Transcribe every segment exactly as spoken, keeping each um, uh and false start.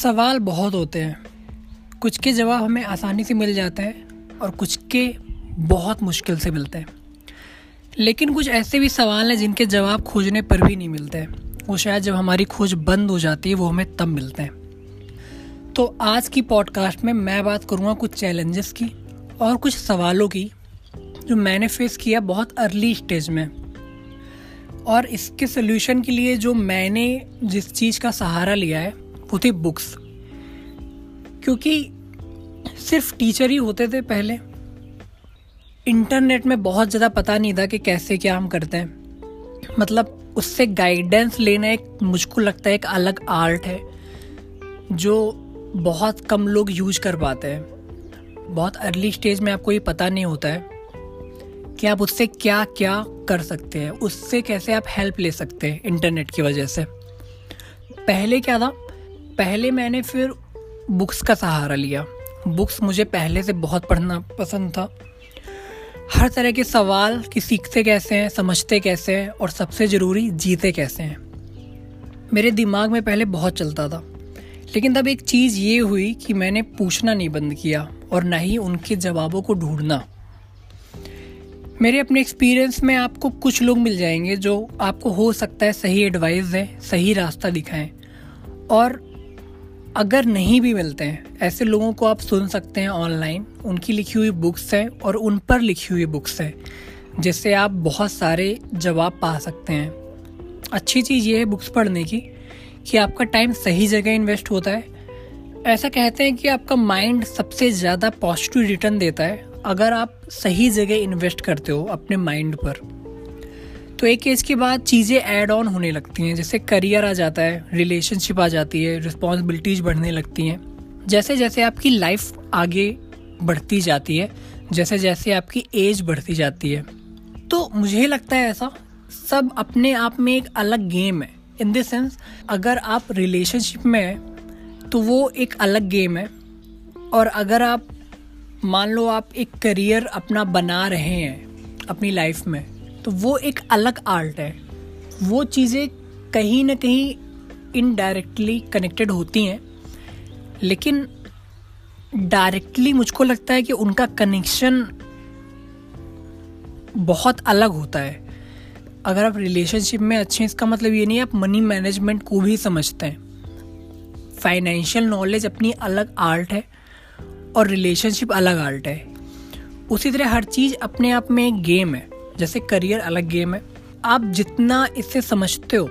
सवाल बहुत होते हैं, कुछ के जवाब हमें आसानी से मिल जाते हैं और कुछ के बहुत मुश्किल से मिलते हैं। लेकिन कुछ ऐसे भी सवाल हैं जिनके जवाब खोजने पर भी नहीं मिलते हैं, वो शायद जब हमारी खोज बंद हो जाती है वो हमें तब मिलते हैं। तो आज की पॉडकास्ट में मैं बात करूँगा कुछ चैलेंजेस की और कुछ सवालों की जो मैंने फेस किया बहुत अर्ली स्टेज में, और इसके सल्यूशन के लिए जो मैंने जिस चीज़ का सहारा लिया है वो थी बुक्स। क्योंकि सिर्फ टीचर ही होते थे पहले, इंटरनेट में बहुत ज़्यादा पता नहीं था कि कैसे क्या हम करते हैं, मतलब उससे गाइडेंस लेना एक मुझको लगता है एक अलग आर्ट है जो बहुत कम लोग यूज कर पाते हैं। बहुत अर्ली स्टेज में आपको ये पता नहीं होता है कि आप उससे क्या क्या कर सकते हैं, उससे कैसे आप हेल्प ले सकते हैं इंटरनेट की वजह से। पहले क्या था, पहले मैंने फिर बुक्स का सहारा लिया। बुक्स मुझे पहले से बहुत पढ़ना पसंद था, हर तरह के सवाल कि सीखते कैसे हैं, समझते कैसे हैं और सबसे ज़रूरी जीते कैसे हैं, मेरे दिमाग में पहले बहुत चलता था। लेकिन तब एक चीज़ ये हुई कि मैंने पूछना नहीं बंद किया और ना ही उनके जवाबों को ढूंढना। मेरे अपने एक्सपीरियंस में आपको कुछ लोग मिल जाएंगे जो आपको हो सकता है सही एडवाइस दें, सही रास्ता दिखाएं, और अगर नहीं भी मिलते हैं ऐसे लोगों को आप सुन सकते हैं ऑनलाइन। उनकी लिखी हुई बुक्स हैं और उन पर लिखी हुई बुक्स हैं जिससे आप बहुत सारे जवाब पा सकते हैं। अच्छी चीज़ ये है बुक्स पढ़ने की कि आपका टाइम सही जगह इन्वेस्ट होता है। ऐसा कहते हैं कि आपका माइंड सबसे ज़्यादा पॉजिटिव रिटर्न देता है अगर आप सही जगह इन्वेस्ट करते हो अपने माइंड पर। तो एक एज के बाद चीज़ें ऐड ऑन होने लगती हैं, जैसे करियर आ जाता है, रिलेशनशिप आ जाती है, रिस्पॉन्सिबिलिटीज़ बढ़ने लगती हैं। जैसे जैसे आपकी लाइफ आगे बढ़ती जाती है, जैसे जैसे आपकी एज बढ़ती जाती है, तो मुझे लगता है ऐसा सब अपने आप में एक अलग गेम है। इन द सेंस अगर आप रिलेशनशिप में हैं तो वो एक अलग गेम है, और अगर आप मान लो आप एक करियर अपना बना रहे हैं अपनी लाइफ में तो वो एक अलग आर्ट है। वो चीज़ें कहीं ना कहीं इनडायरेक्टली कनेक्टेड होती हैं, लेकिन डायरेक्टली मुझको लगता है कि उनका कनेक्शन बहुत अलग होता है। अगर आप रिलेशनशिप में अच्छे हैं इसका मतलब ये नहीं है आप मनी मैनेजमेंट को भी समझते हैं। फाइनेंशियल नॉलेज अपनी अलग आर्ट है और रिलेशनशिप अलग आर्ट है। उसी तरह हर चीज़ अपने आप में एक गेम है, जैसे करियर अलग गेम है। आप जितना इससे समझते हो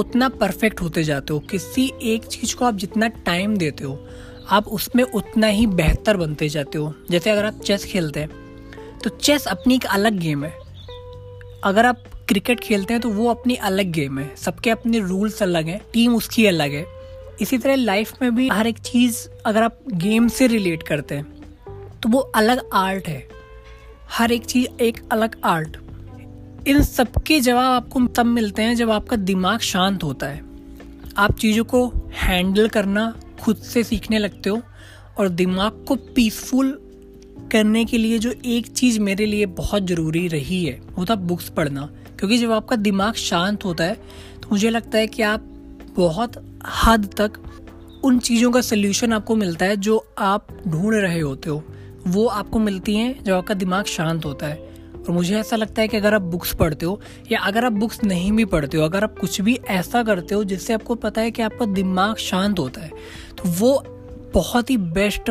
उतना परफेक्ट होते जाते हो। किसी एक चीज़ को आप जितना टाइम देते हो आप उसमें उतना ही बेहतर बनते जाते हो। जैसे अगर आप चेस खेलते हैं तो चेस अपनी एक अलग गेम है, अगर आप क्रिकेट खेलते हैं तो वो अपनी अलग गेम है। सबके अपने रूल्स अलग हैं, टीम उसकी अलग है। इसी तरह लाइफ में भी हर एक चीज़ अगर आप गेम से रिलेट करते हैं तो वो अलग आर्ट है। हर एक चीज़ एक अलग आर्ट। इन सब के जवाब आपको तब मिलते हैं जब आपका दिमाग शांत होता है, आप चीज़ों को हैंडल करना खुद से सीखने लगते हो। और दिमाग को पीसफुल करने के लिए जो एक चीज़ मेरे लिए बहुत ज़रूरी रही है वो था बुक्स पढ़ना। क्योंकि जब आपका दिमाग शांत होता है तो मुझे लगता है कि आप बहुत हद तक उन चीज़ों का सल्यूशन आपको मिलता है जो आप ढूंढ रहे होते हो, वो आपको मिलती हैं जब आपका दिमाग शांत होता है। और मुझे ऐसा लगता है कि अगर आप बुक्स पढ़ते हो या अगर आप बुक्स नहीं भी पढ़ते हो, अगर आप कुछ भी ऐसा करते हो जिससे आपको पता है कि आपका दिमाग शांत होता है, तो वो बहुत ही बेस्ट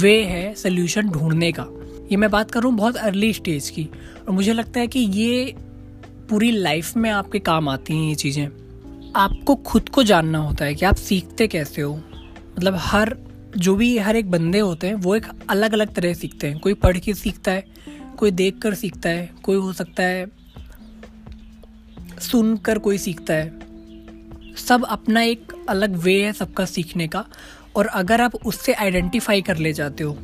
वे है सल्यूशन ढूंढने का। ये मैं बात कर रहा हूँ बहुत अर्ली स्टेज की, और मुझे लगता है कि ये पूरी लाइफ में आपके काम आती हैं। ये चीज़ें आपको खुद को जानना होता है कि आप सीखते कैसे हो, मतलब हर जो भी हर एक बंदे होते हैं वो एक अलग अलग तरह सीखते हैं। कोई पढ़ के सीखता है, कोई देख कर सीखता है, कोई हो सकता है सुन कर कोई सीखता है। सब अपना एक अलग वे है सबका सीखने का, और अगर आप उससे आइडेंटिफाई कर ले जाते हो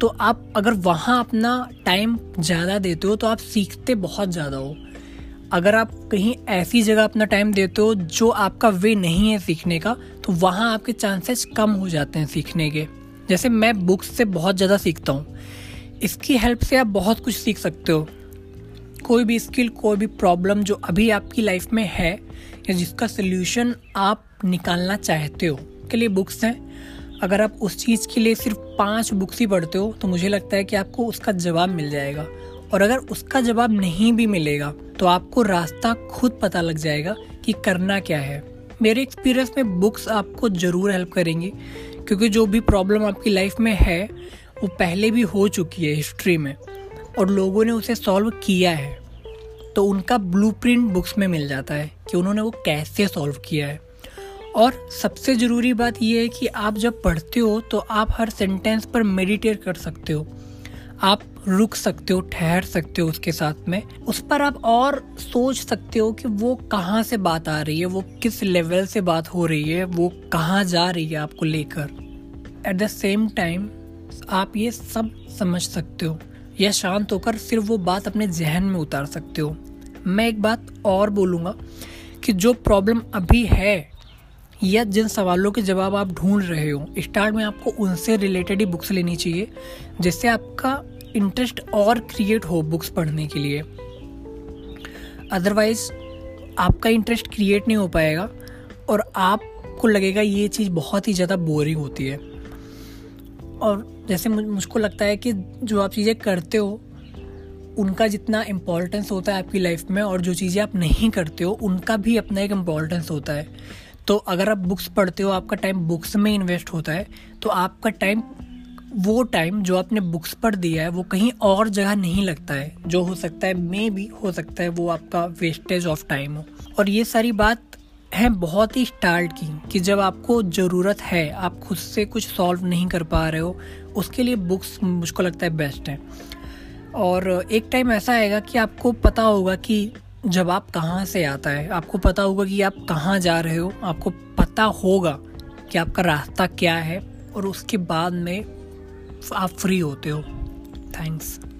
तो आप अगर वहाँ अपना टाइम ज़्यादा देते हो तो आप सीखते बहुत ज़्यादा हो। अगर आप कहीं ऐसी जगह अपना टाइम देते हो जो आपका वे नहीं है सीखने का, तो वहाँ आपके चांसेस कम हो जाते हैं सीखने के। जैसे मैं बुक्स से बहुत ज़्यादा सीखता हूँ, इसकी हेल्प से आप बहुत कुछ सीख सकते हो। कोई भी स्किल, कोई भी प्रॉब्लम जो अभी आपकी लाइफ में है या जिसका सल्यूशन आप निकालना चाहते हो, सबके लिए बुक्स हैं। अगर आप उस चीज़ के लिए सिर्फ पाँच बुक्स ही पढ़ते हो तो मुझे लगता है कि आपको उसका जवाब मिल जाएगा, और अगर उसका जवाब नहीं भी मिलेगा तो आपको रास्ता खुद पता लग जाएगा कि करना क्या है। मेरे एक्सपीरियंस में बुक्स आपको ज़रूर हेल्प करेंगी, क्योंकि जो भी प्रॉब्लम आपकी लाइफ में है वो पहले भी हो चुकी है हिस्ट्री में, और लोगों ने उसे सॉल्व किया है, तो उनका ब्लूप्रिंट बुक्स में मिल जाता है कि उन्होंने वो कैसे सॉल्व किया है। और सबसे ज़रूरी बात यह है कि आप जब पढ़ते हो तो आप हर सेंटेंस पर मेडिटेट कर सकते हो, आप रुक सकते हो, ठहर सकते हो, उसके साथ में उस पर आप और सोच सकते हो कि वो कहाँ से बात आ रही है, वो किस लेवल से बात हो रही है, वो कहाँ जा रही है आपको लेकर। एट द सेम टाइम आप ये सब समझ सकते हो या शांत होकर सिर्फ वो बात अपने जहन में उतार सकते हो। मैं एक बात और बोलूँगा कि जो प्रॉब्लम अभी है या जिन सवालों के जवाब आप ढूंढ रहे हो, स्टार्ट में आपको उनसे रिलेटेड ही बुक्स लेनी चाहिए, जिससे आपका इंटरेस्ट और क्रिएट हो बुक्स पढ़ने के लिए। अदरवाइज़ आपका इंटरेस्ट क्रिएट नहीं हो पाएगा और आपको लगेगा ये चीज़ बहुत ही ज़्यादा बोरिंग होती है। और जैसे मुझको लगता है कि जो आप चीज़ें करते हो उनका जितना इम्पोर्टेंस होता है आपकी लाइफ में, और जो चीज़ें आप नहीं करते हो उनका भी अपना एक इम्पोर्टेंस होता है। तो अगर आप बुक्स पढ़ते हो, आपका टाइम बुक्स में इन्वेस्ट होता है, तो आपका टाइम, वो टाइम जो आपने बुक्स पर दिया है वो कहीं और जगह नहीं लगता है, जो हो सकता है मे भी हो सकता है वो आपका वेस्टेज ऑफ टाइम हो। और ये सारी बात है बहुत ही स्टार्ट की कि जब आपको ज़रूरत है, आप खुद से कुछ सॉल्व नहीं कर पा रहे हो, उसके लिए बुक्स मुझको लगता है बेस्ट है। और एक टाइम ऐसा आएगा कि आपको पता होगा कि जब आप कहाँ से आता है, आपको पता होगा कि आप कहाँ जा रहे हो, आपको पता होगा कि आपका रास्ता क्या है, और उसके बाद में आप फ्री होते हो। थैंक्स।